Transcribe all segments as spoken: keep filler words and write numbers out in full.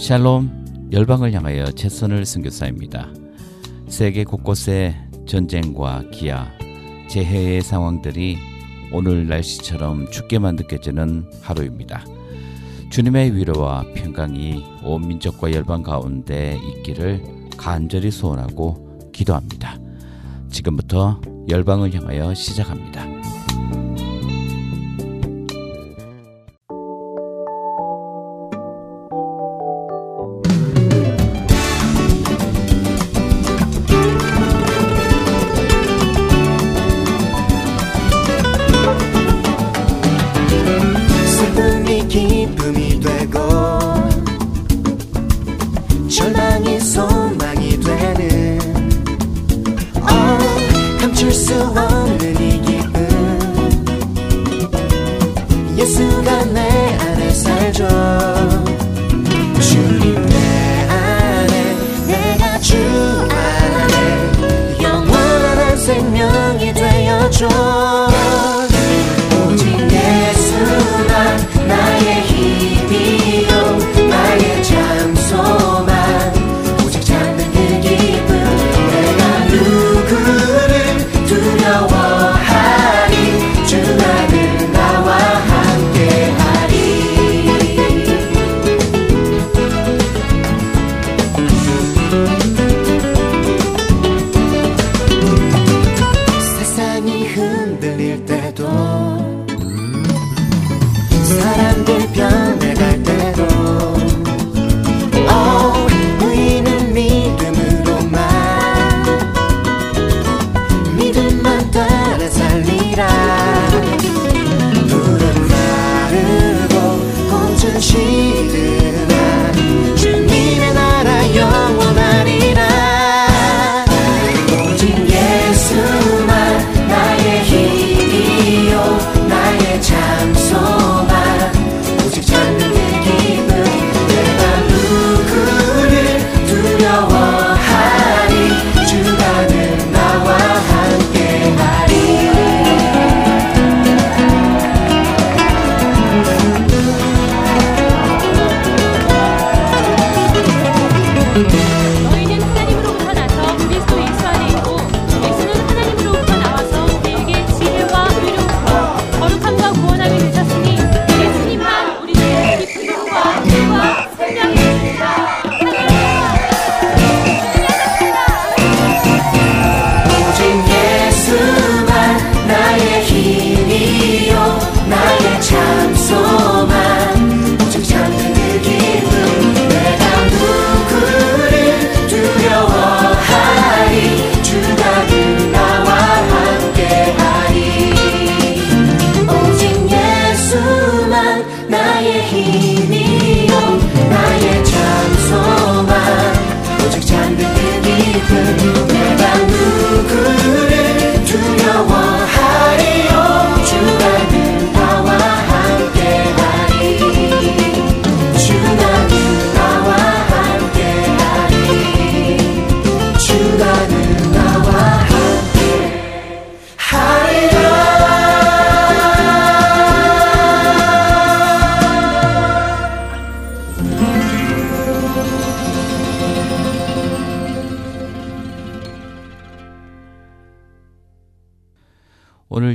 샬롬, 열방을 향하여 최선을 선교사입니다. 세계 곳곳에 전쟁과 기아, 재해의 상황들이 오늘 날씨처럼 춥게만 느껴지는 하루입니다. 주님의 위로와 평강이 온 민족과 열방 가운데 있기를 간절히 소원하고 기도합니다. 지금부터 열방을 향하여 시작합니다.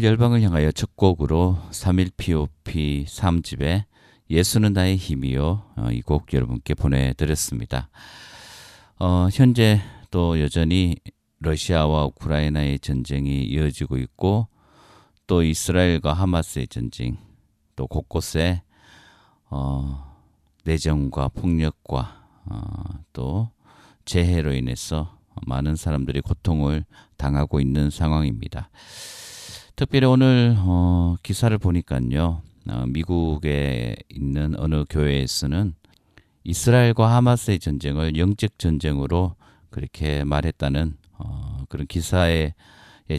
열방을 향하여 첫 곡으로 삼일 피오피 삼 집의 예수는 나의 힘이요, 어, 이 곡 여러분께 보내드렸습니다. 어, 현재 또 여전히 러시아와 우크라이나의 전쟁이 이어지고 있고, 또 이스라엘과 하마스의 전쟁, 또 곳곳에 어, 내정과 폭력과 어, 또 재해로 인해서 많은 사람들이 고통을 당하고 있는 상황입니다. 특별히 오늘 어, 기사를 보니까요, 어, 미국에 있는 어느 교회에서는 이스라엘과 하마스의 전쟁을 영적 전쟁으로 그렇게 말했다는 어, 그런 기사의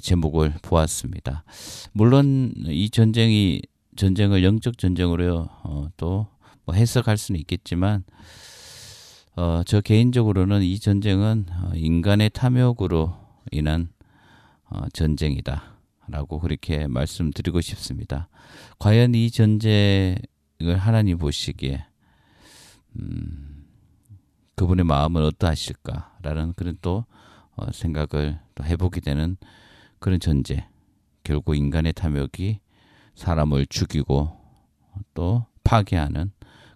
제목을 보았습니다. 물론 이 전쟁이 전쟁을 영적 전쟁으로 어, 또 뭐 해석할 수는 있겠지만, 어, 저 개인적으로는 이 전쟁은 인간의 탐욕으로 인한 어, 전쟁이다. 라고 그렇게 말씀드리고 싶습니다. 과연 이 전쟁을 하나님 보시기에 음, 그분의 마음은 어떠하실까라는 그런 또 생각을 또 해보게 되는 그런 전제. 결국 인간의 탐욕이 사람을 죽이고 또 파괴하는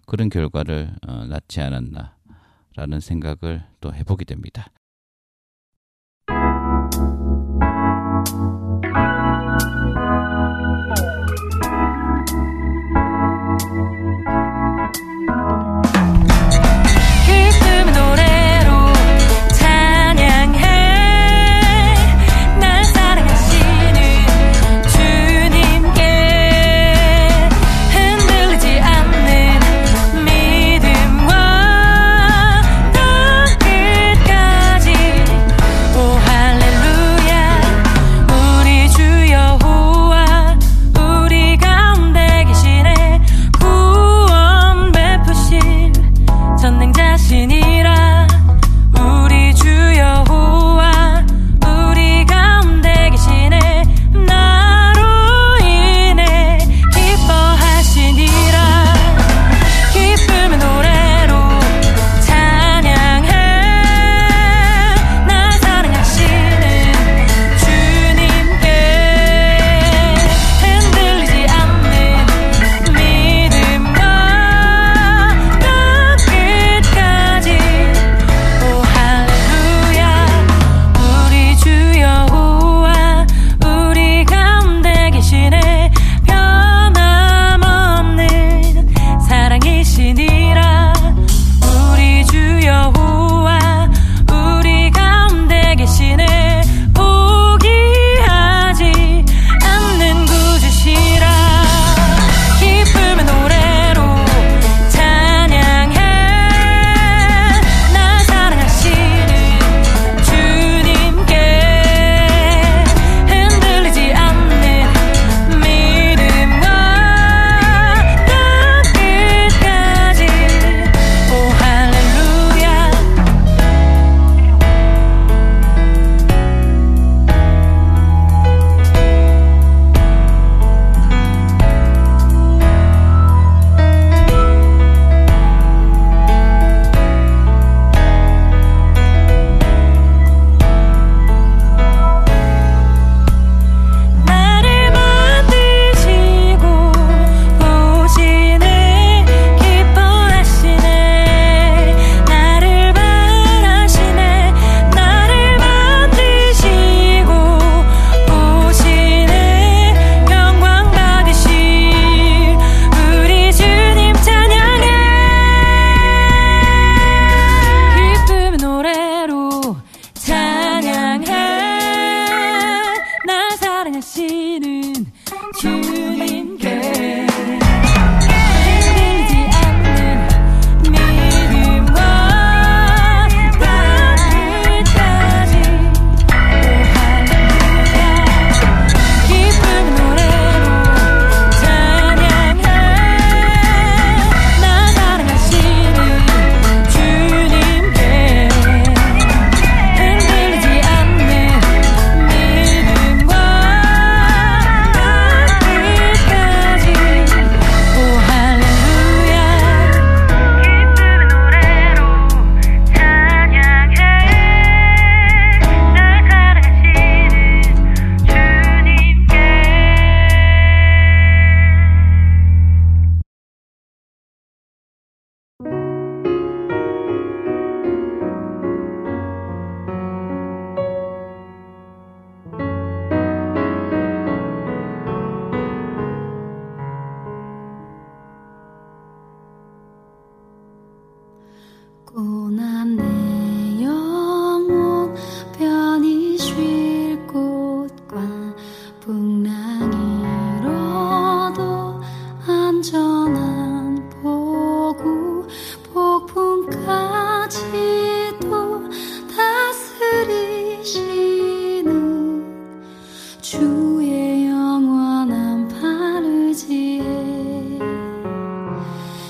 그런 결과를 낳지 않았나라는 생각을 또 해보게 됩니다.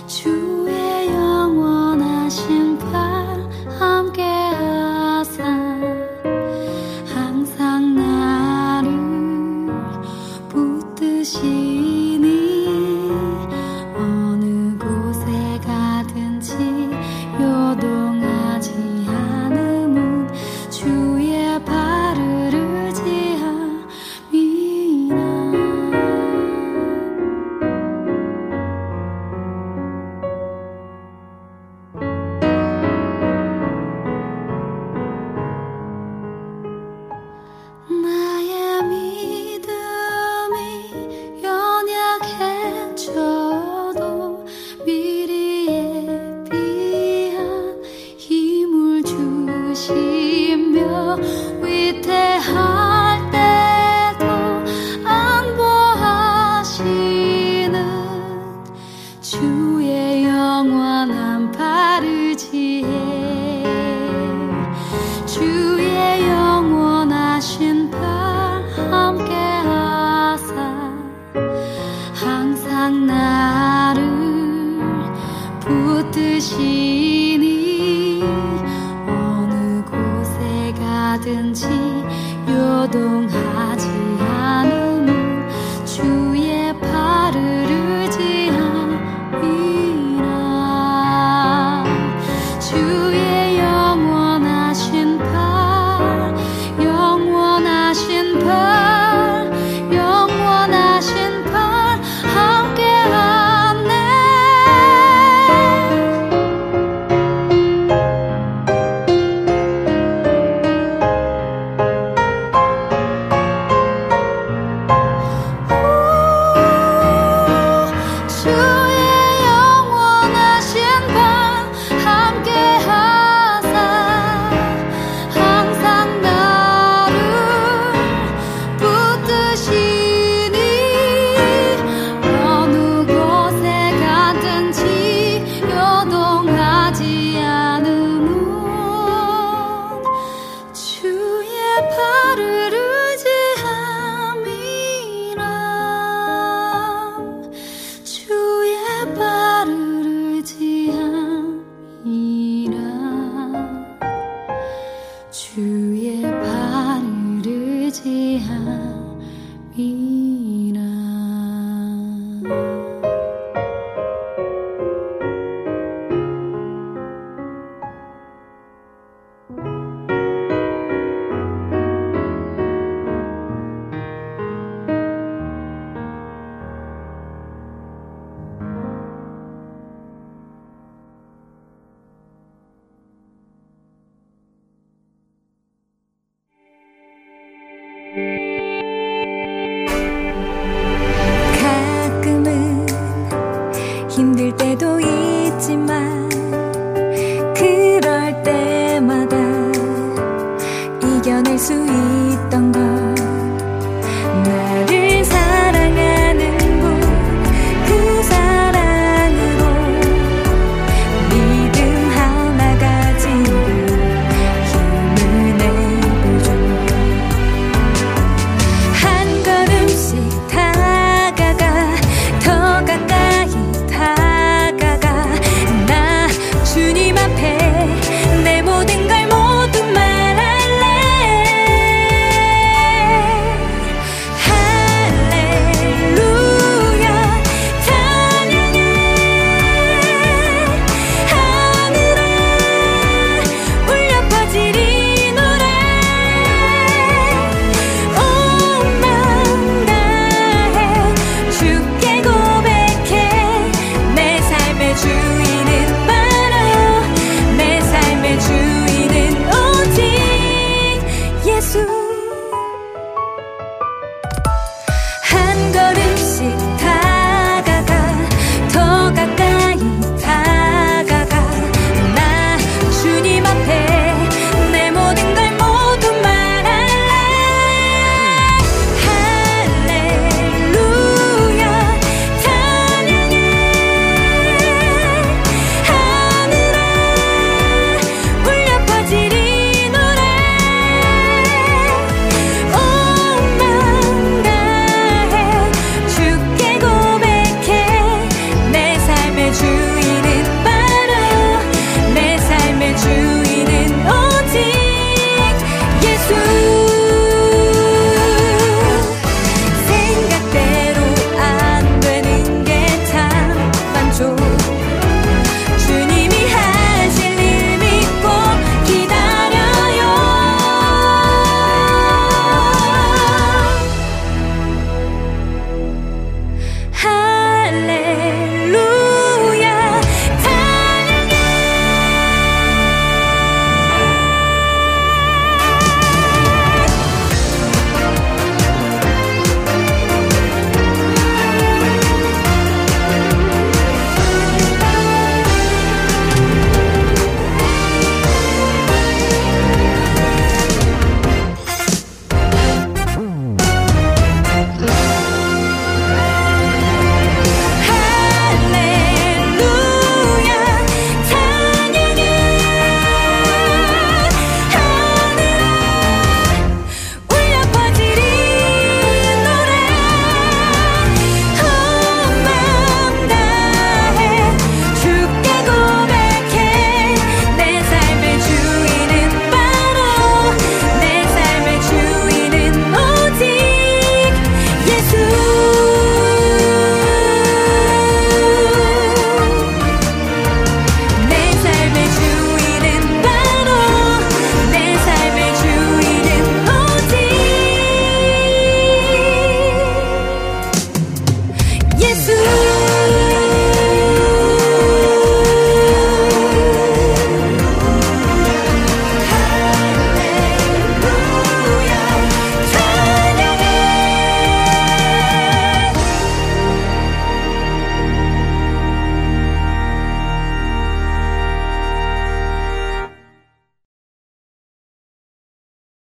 주의 영원하신 팔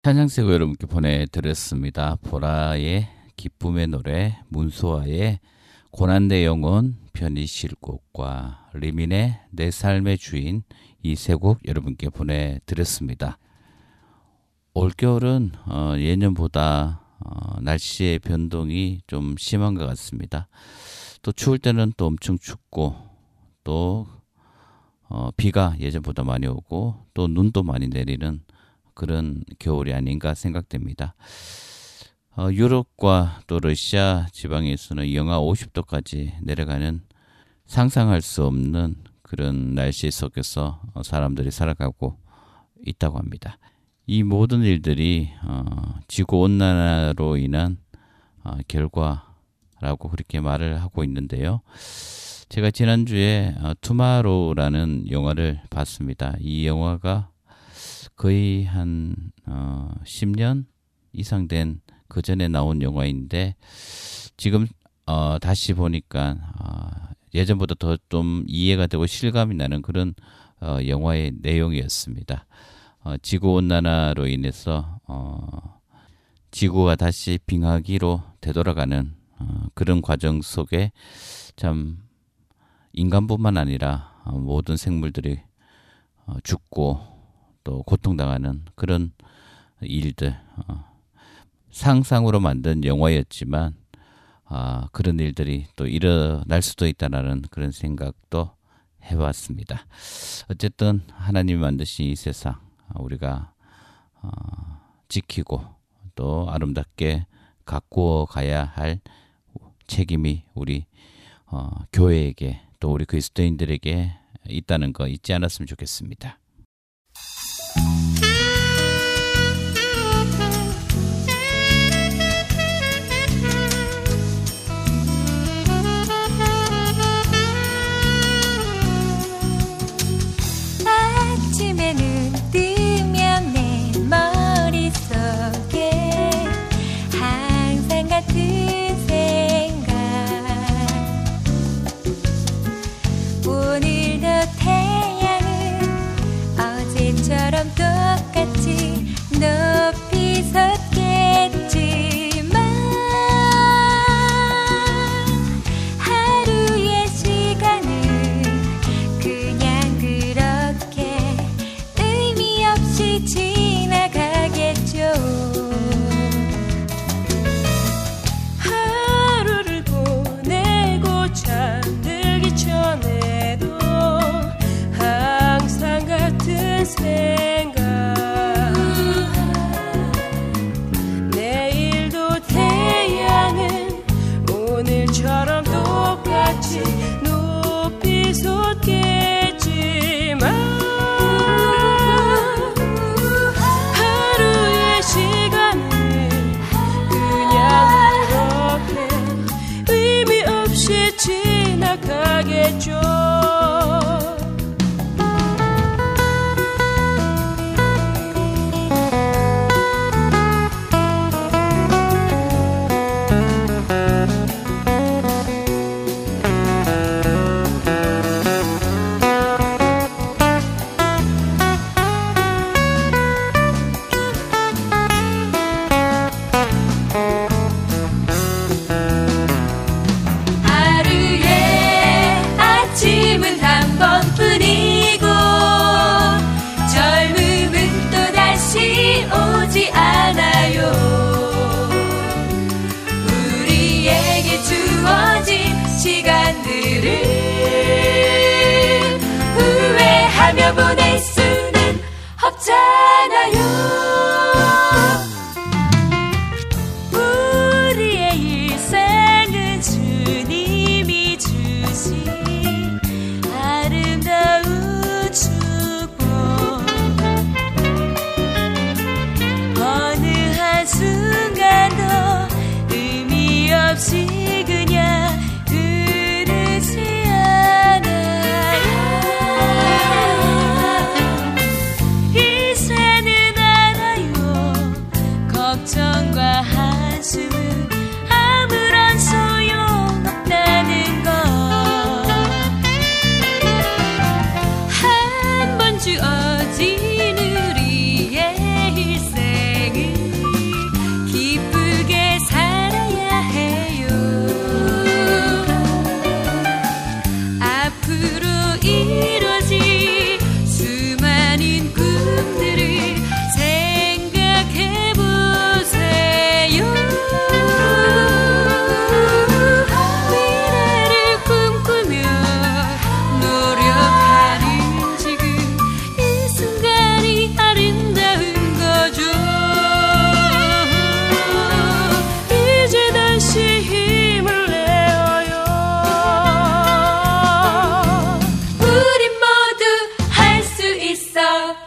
찬양세고 여러분께 보내드렸습니다. 보라의 기쁨의 노래, 문소아의 고난 내 영혼 편히 쉴 곳과 리민의 내 삶의 주인 이 세 곡 여러분께 보내드렸습니다. 올겨울은 어, 예년보다 어, 날씨의 변동이 좀 심한 것 같습니다. 또 추울 때는 또 엄청 춥고 또 어, 비가 예전보다 많이 오고 또 눈도 많이 내리는 그런 겨울이 아닌가 생각됩니다. 어, 유럽과 또 러시아 지방에서는 영하 오십 도까지 내려가는 상상할 수 없는 그런 날씨에 속에서 사람들이 살아가고 있다고 합니다. 이 모든 일들이 어, 지구온난화로 인한 어, 결과라고 그렇게 말을 하고 있는데요. 제가 지난주에 어, 투마로우라는 영화를 봤습니다. 이 영화가 거의 한 어, 십 년 이상 된 그 전에 나온 영화인데 지금 어, 다시 보니까 어, 예전보다 더 좀 이해가 되고 실감이 나는 그런 어, 영화의 내용이었습니다. 어, 지구온난화로 인해서 어, 지구가 다시 빙하기로 되돌아가는 어, 그런 과정 속에 참 인간뿐만 아니라 어, 모든 생물들이 어, 죽고 또 고통당하는 그런 일들, 어, 상상으로 만든 영화였지만 아, 그런 일들이 또 일어날 수도 있다는 그런 생각도 해봤습니다. 어쨌든 하나님이 만드신 이 세상 우리가 어, 지키고 또 아름답게 가꾸어 가야 할 책임이 우리 어, 교회에게 또 우리 그리스도인들에게 있다는 거 잊지 않았으면 좋겠습니다. 아침에 눈 뜨면 내 머릿속에 항상 같은 생각 오늘도 태양은 어제처럼 똑같이 높이 섰겠지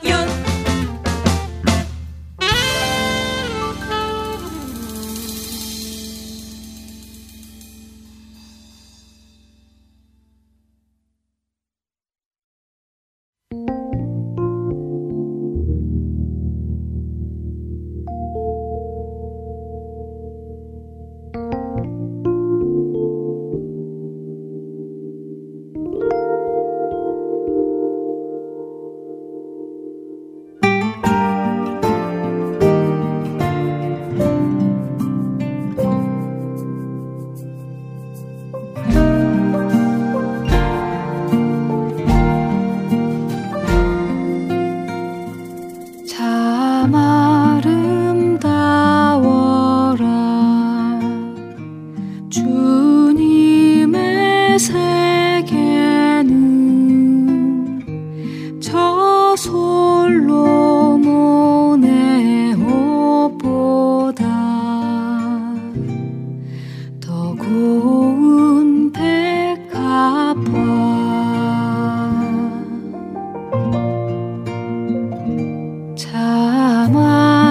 김다연.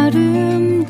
찬송하는 듯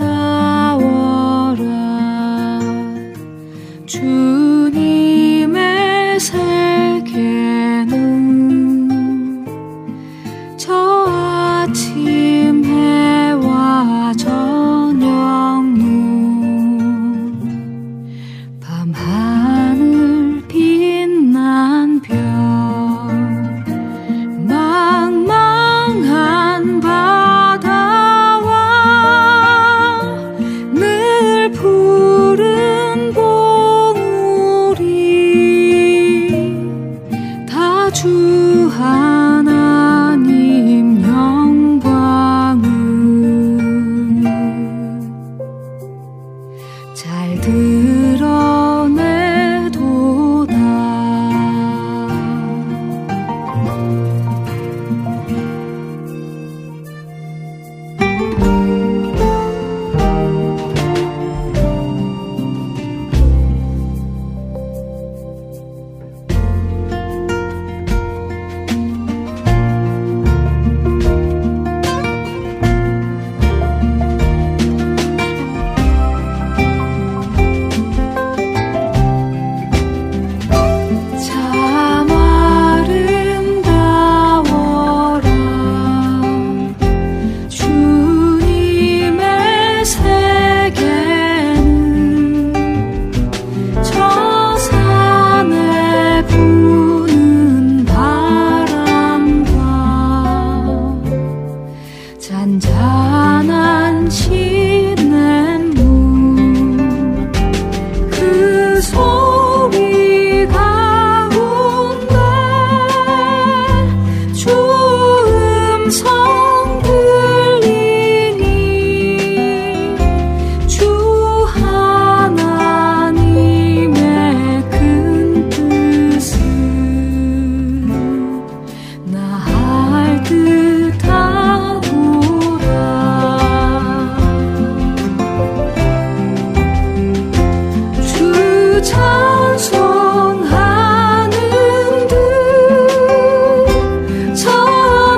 저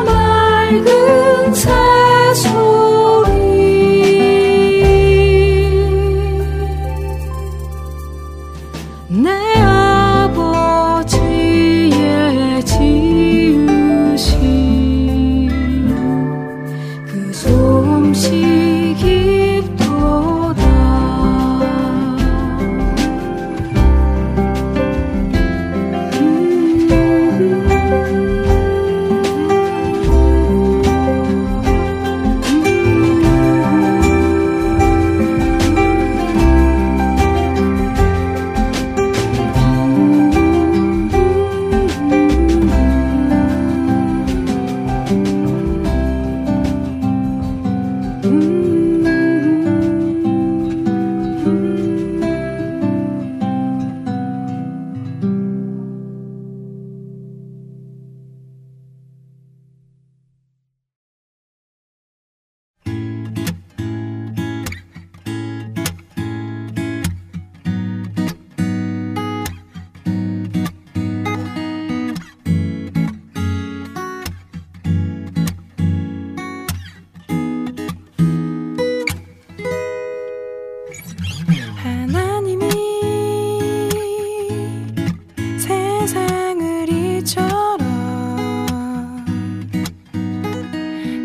맑은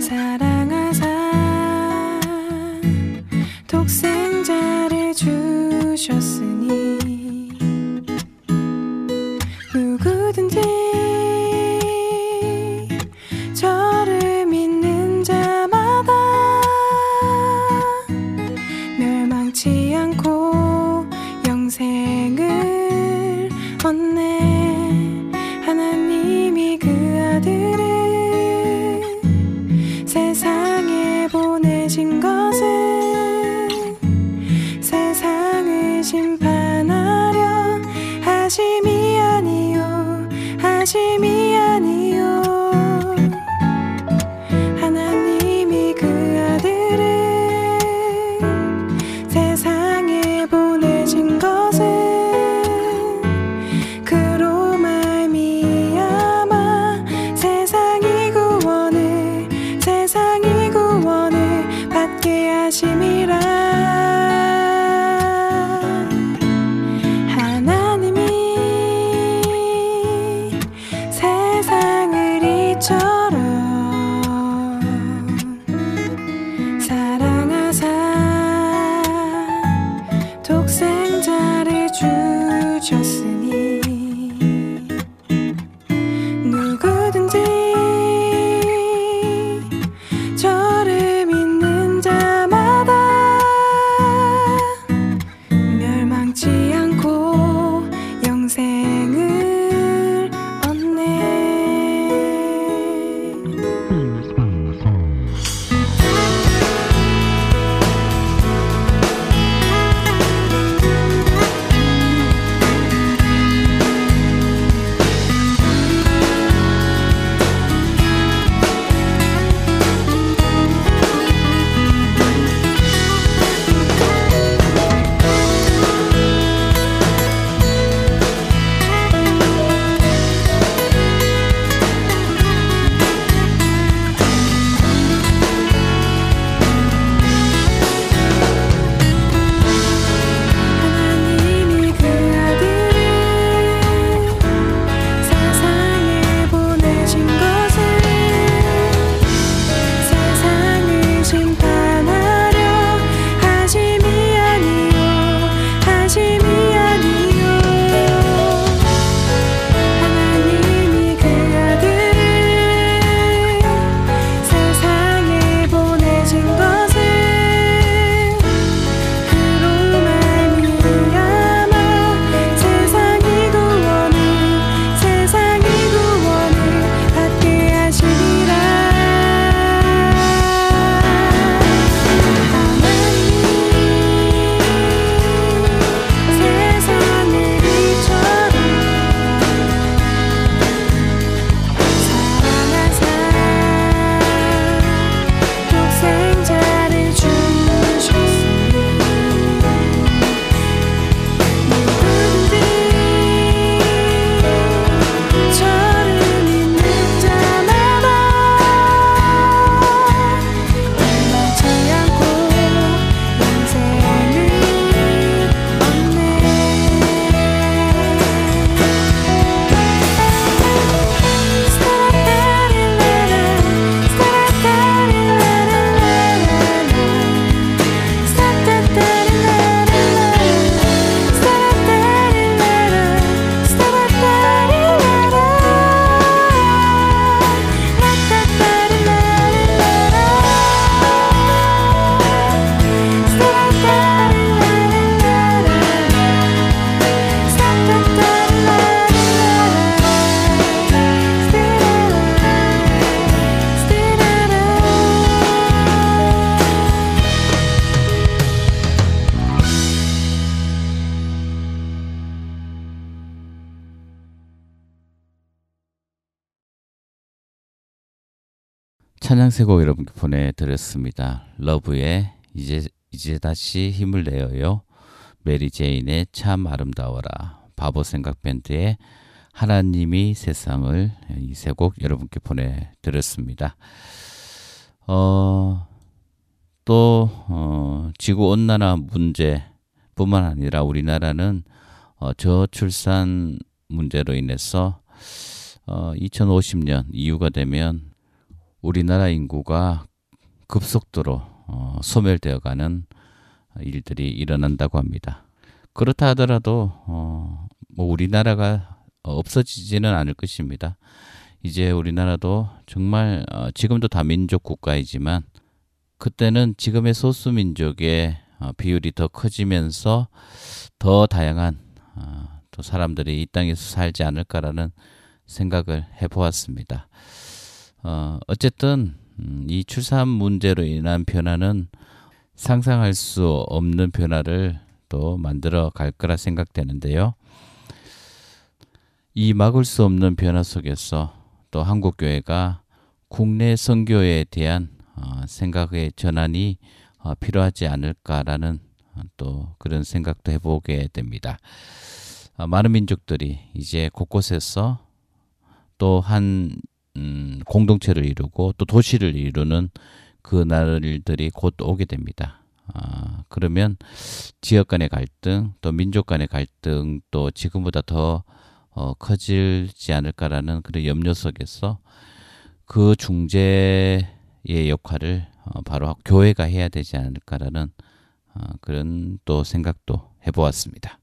사랑하사 독생자를 주셨으니 누구든지 저를 믿는 자마다 멸망치 않고 영생을 얻네. 하나님이 그 아들을 세상에 보내신 것은 세상을 심판하려 하심이 아니요 하심이 아니요 하나님이 그 아들을 세상에 보내신 것은 그로 말미암아 세상이 구원을 세상이 구원을 받게 하심이라. 하나님이 세상을 이처럼 사랑하사 독생자를 주셨으니 누구든지 저를 믿는 자마다 멸망치 않고 영생을 얻네. 하나님이 그 아들을 세상에 보내신 것은 세상을 심판하려 하심이 아니요 하심이 아니요 하나님이 그 아들을 세상에 보내신 것은 그로 말미암아 세상이 구원을 세상이 구원을 받게 하시리라. 하나님 세상을 이처럼 사랑하사 독생자를 주셨으니 누구든지 저를 믿는 자마다 멸망치 않고 영생을 얻네. 스타라타리라라 스타라타리라라라라 찬양 세 곡 여러분께 보내드렸습니다. 러브의 이제 이제 다시 힘을 내어요, 메리 제인의 참 아름다워라, 바보 생각 밴드의 하나님이 세상을, 이 세 곡 여러분께 보내드렸습니다. 어, 또 어, 지구온난화 문제뿐만 아니라 우리나라는 어, 저출산 문제로 인해서 어, 이천오십 년 이후가 되면 우리나라 인구가 급속도로 어, 소멸되어가는 일들이 일어난다고 합니다. 그렇다 하더라도 어, 뭐 우리나라가 없어지지는 않을 것입니다. 이제 우리나라도 정말 어, 지금도 다민족 국가이지만 그때는 지금의 소수민족의 어, 비율이 더 커지면서 더 다양한 어, 또 사람들이 이 땅에서 살지 않을까라는 생각을 해보았습니다. 어, 어쨌든 음, 이 출산 문제로 인한 변화는 상상할 수 없는 변화를 또 만들어 갈 거라 생각되는데요. 이 막을 수 없는 변화 속에서 또 한국교회가 국내 선교에 대한 어, 생각의 전환이 어, 필요하지 않을까라는 어, 또 그런 생각도 해보게 됩니다. 어, 많은 민족들이 이제 곳곳에서 또 한 음, 공동체를 이루고 또 도시를 이루는 그 날들이 곧 오게 됩니다. 아, 그러면 지역 간의 갈등, 또 민족 간의 갈등 또 지금보다 더 어, 커질지 않을까라는 그런 염려 속에서 그 중재의 역할을 어, 바로 교회가 해야 되지 않을까라는 어, 그런 또 생각도 해보았습니다.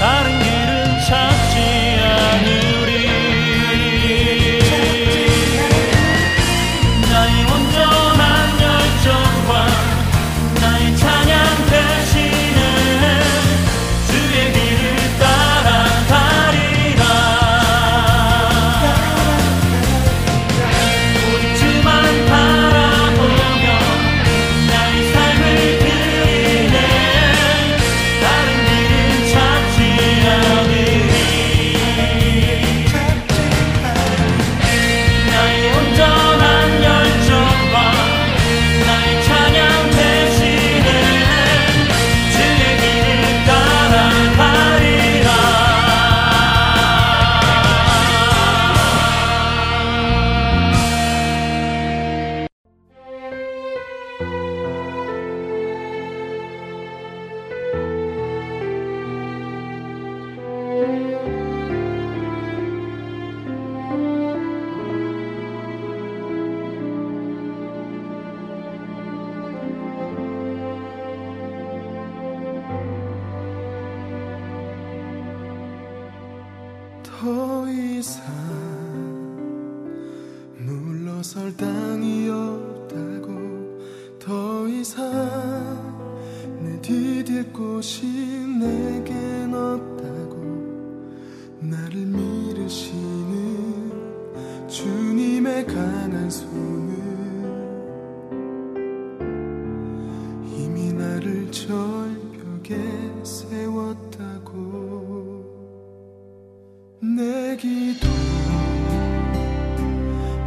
다른 더 이상 물러설 땅이 없다고 더 이상 내 디딜 곳이 내겐 없다고 나를 밀으시는 주님의 강한 손은 이미 나를 절벽에 세웠다고 내 기도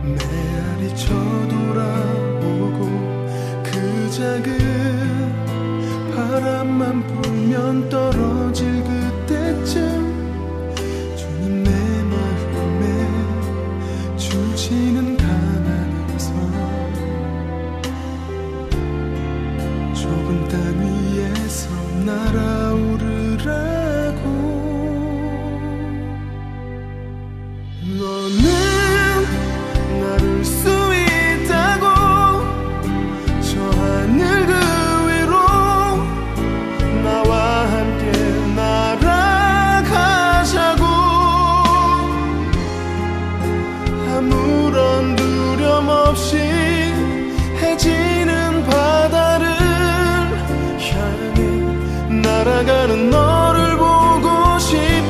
메아리 쳐돌아보고 그 작은 바람만 불면 떨어질 그때쯤 주님 내 마음에 주시는 가난한 선 좁은 땅 위에서 날아오르라 너는 나를 수 있다고 저 하늘 그 위로 나와 함께 날아가자고 아무런 두려움 없이 해지는 바다를 향해 날아가는 너를 보고 싶다고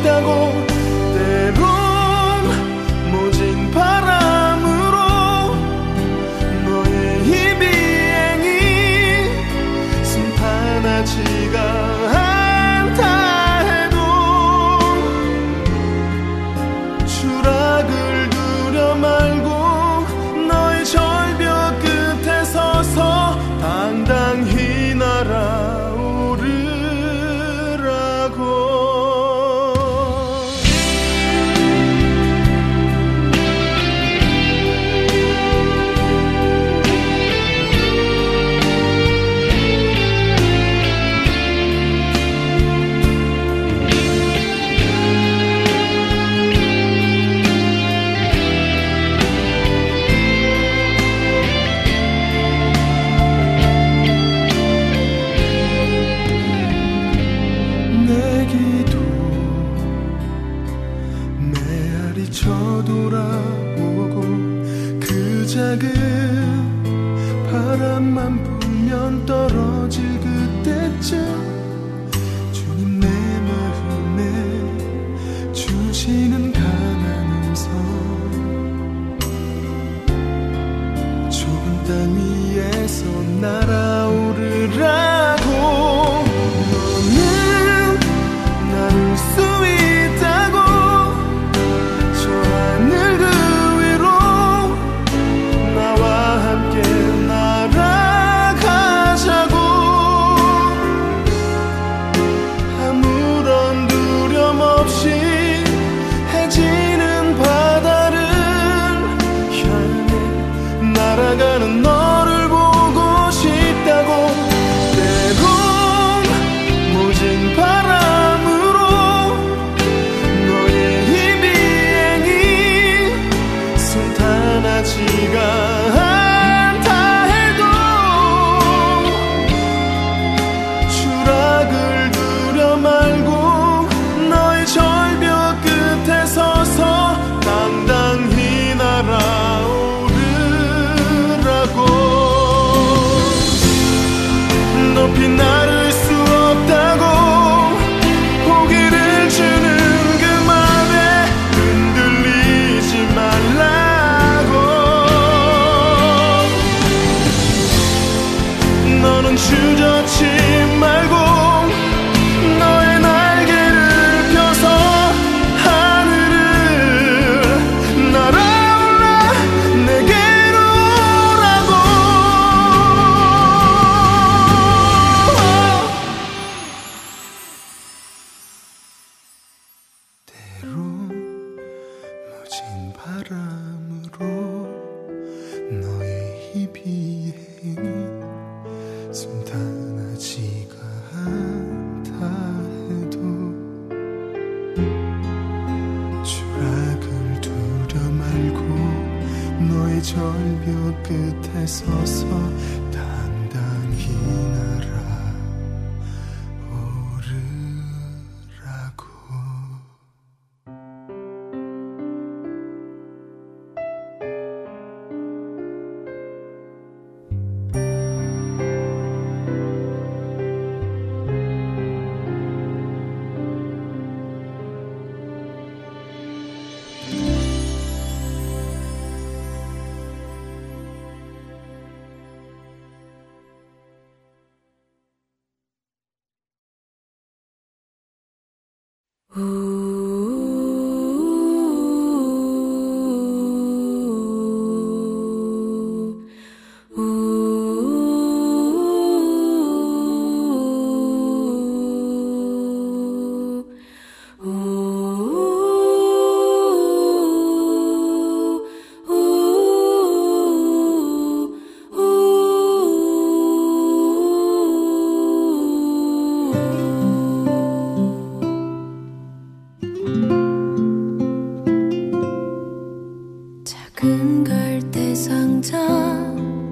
작은 갈대 상자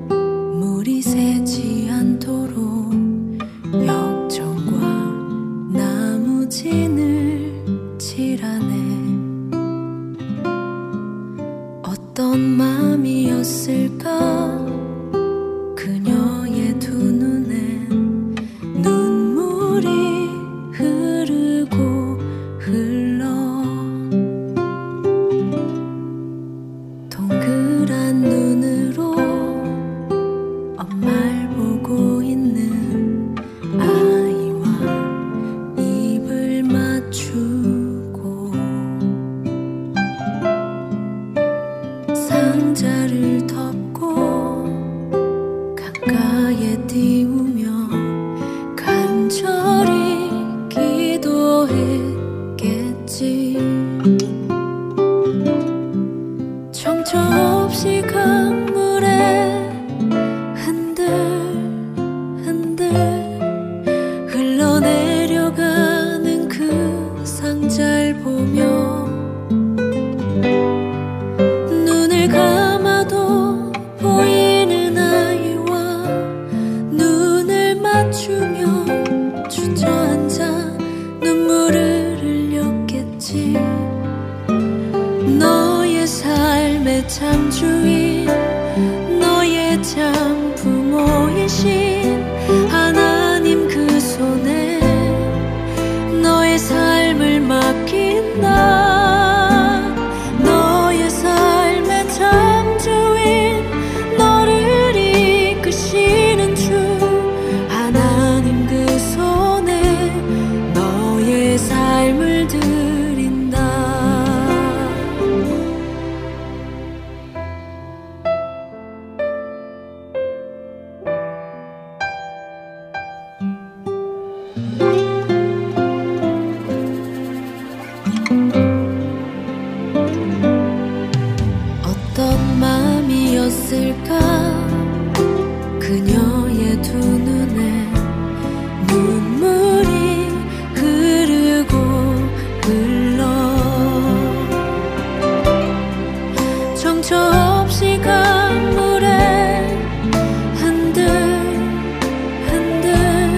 물이 새지 않도록 엽전과 나무진을 칠하네. 어떤 맘이었을까? 그녀의 두 눈엔 눈물이 흐르고 흘러. 동그란 눈으로 엄마를 보고 있는 아이와 입을 맞추고 상자를 덮고 가까이 띄우며 간절히 기도했겠지. 정처 없이 강물에 흔들 흔들 흘러내려가는 그 상자를 보며 눈을 감아도 보이는 아이와 눈을 맞추며 주저앉아 눈물을 흘렸겠지. 너의 삶의 참주인, 너의 참 부모이신 하나님 그 손에 너의 삶을 맡긴다. 너의 삶의 참주인, 너를 이끄시는 주 하나님 그 손에 너의 삶을 드린다. 어떤 맘이었을까? 그녀의 두 눈에 눈물이 흐르고 흘러. 정처 없이 강물에 흔들 흔들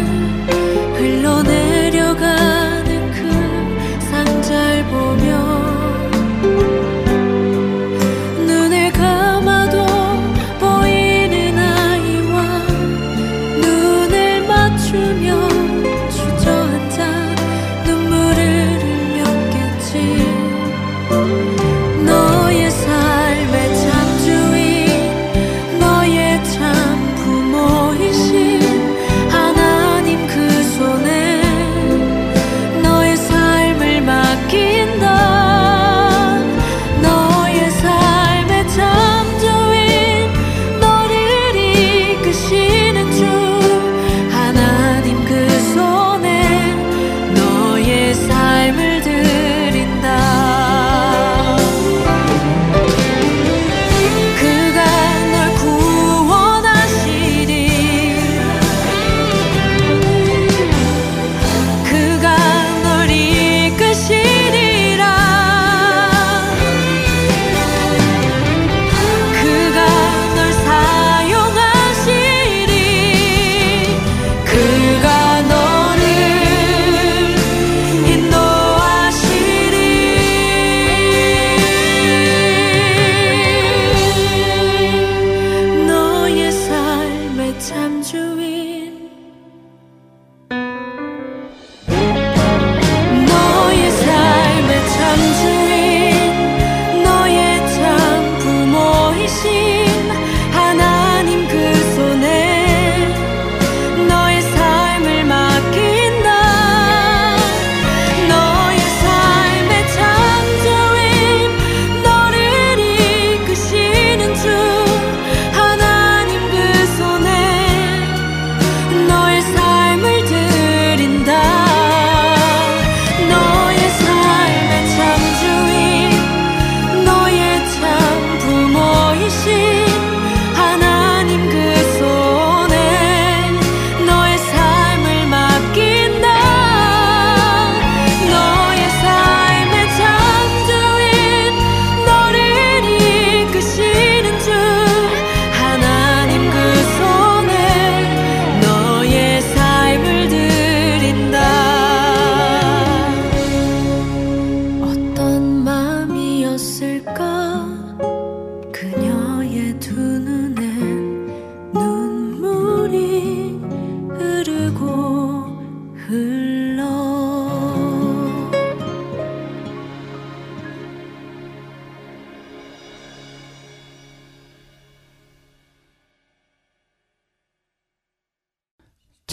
흘러내려가는 그 상자를 보며 삶을 드린다.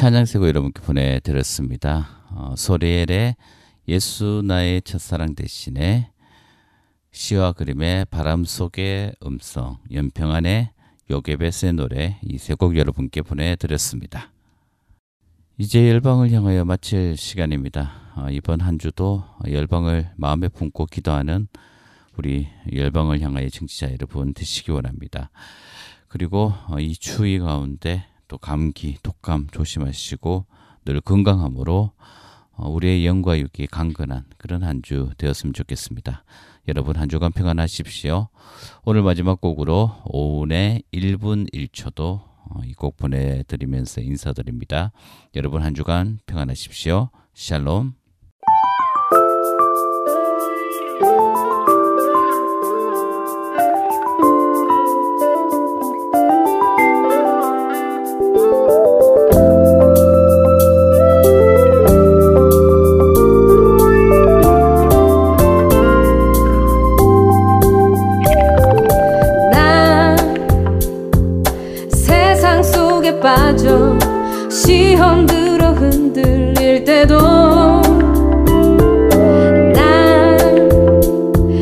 찬양세고 여러분께 보내드렸습니다. 어, 소리엘의 예수 나의 첫사랑 대신에 시와 그림의 바람 속의 음성, 연평안의 요게벳의 노래 이 세 곡 여러분께 보내드렸습니다. 이제 열방을 향하여 마칠 시간입니다. 어, 이번 한 주도 열방을 마음에 품고 기도하는 우리 열방을 향하여 청취자 여러분 되시기 원합니다. 그리고 이 추위 가운데 또 감기, 독감 조심하시고 늘 건강함으로 우리의 영과 육이 강건한 그런 한 주 되었으면 좋겠습니다. 여러분 한 주간 평안하십시오. 오늘 마지막 곡으로 오은의 일 분 일 초도 이 곡 보내드리면서 인사드립니다. 여러분 한 주간 평안하십시오. 샬롬. 빠져 시험 들어 흔들릴 때도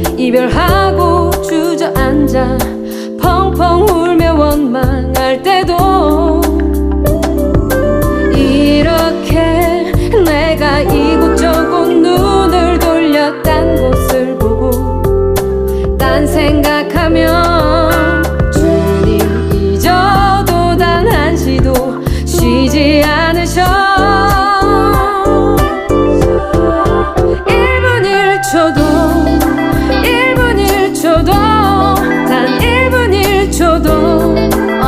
난 이별하고 주저앉아 펑펑 울며 원망할 때도 이렇게 내가 이곳저곳 눈을 돌려 딴 곳을 보고 딴 생각하며 쉬지 않으셔. 일 분 일 초도 일 분 일 초도 단 일 분 일 초도 어,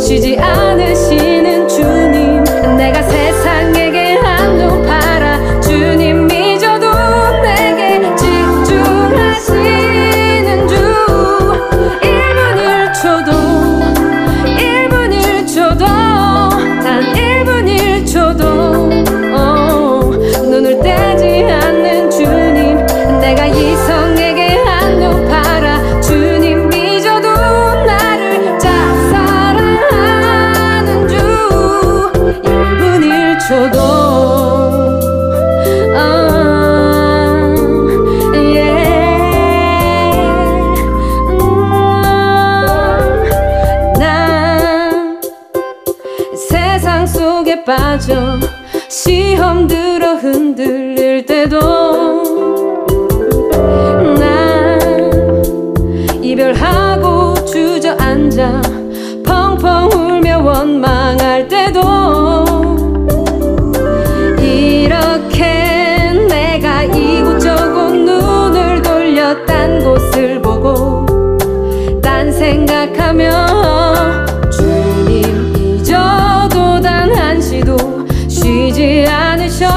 쉬지 않으시는 주님, 내가 세상에게 한눈 팔아 주님 믿어도 내게 집중하시는 주. 일 분 일 초도 빠져 시험 들어 흔들릴 때도 난 이별하고 주저앉아 펑펑 울며 원망할 때도 이렇게 내가 이곳저곳 눈을 돌려 딴 곳을 보고 딴 생각하며 쉬지 않으셔.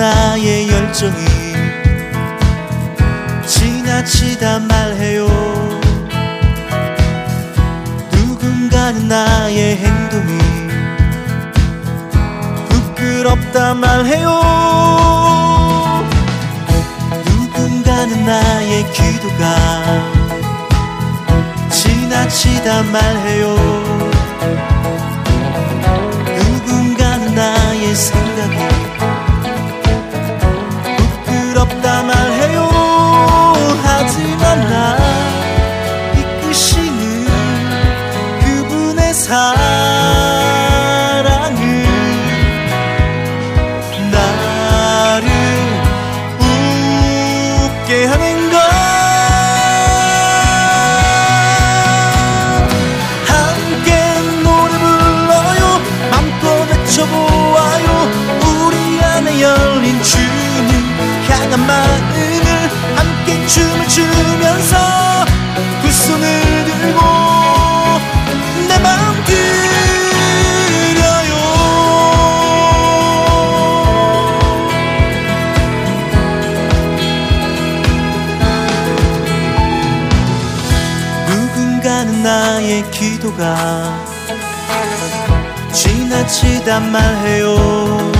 나의 열정이 지나치다 말해요. 누군가는 나의 행동이 부끄럽다 말해요. 누군가는 나의 기도가 지나치다 말해요. 누군가는 나의 생각이 부끄럽다 말해요. 하지만 나 이끄시는 그분의 사랑은 나를 웃게 하는 것. 함께 노래 불러요. 맘껏 외쳐보아요. 우리 안에 열린 주 향한 마음을 함께 춤을 추면서 두 손을 들고 내 마음 드려요. 누군가는 나의 기도가 지나치다 말해요.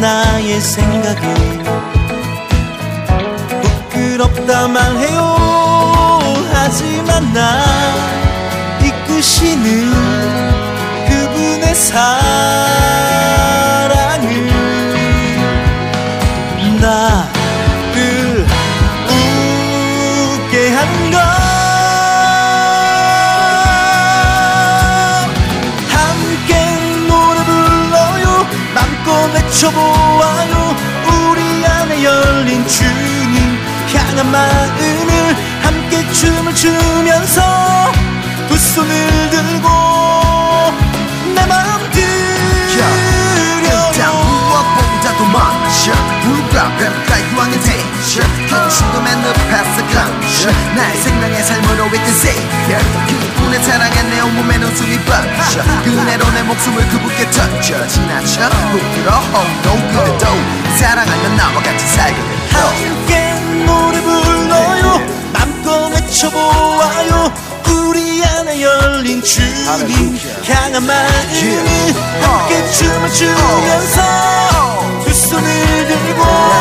나의 생각이 부끄럽다 말해요. 하지만 나 이끄시는 그분의 사랑은 나를 웃게 한 것. 외쳐보아요. 우리 안에 열린 주님 향한 마음을 함께 춤을 추면서 두 손을 들고 내 마음 들여요. 일단 무엇보다도 먼저 누가 뱀과 유황의 대체 킹신도맨 늪에서 감춰 나의 생명의 삶으로 이끈 Savior 그분의 사랑에 내 온몸에 눈수이 번져 그 은혜로 내 목숨을 그분께 던져 지나쳐 부끄러워 no 그대도 사랑하면 나와 같이 살게 해도 함께 노래 불러요. 맘껏 외쳐보아요. 우리 안에 열린 주님 향한 마음을 함께 춤을 추면서 두 손을 들고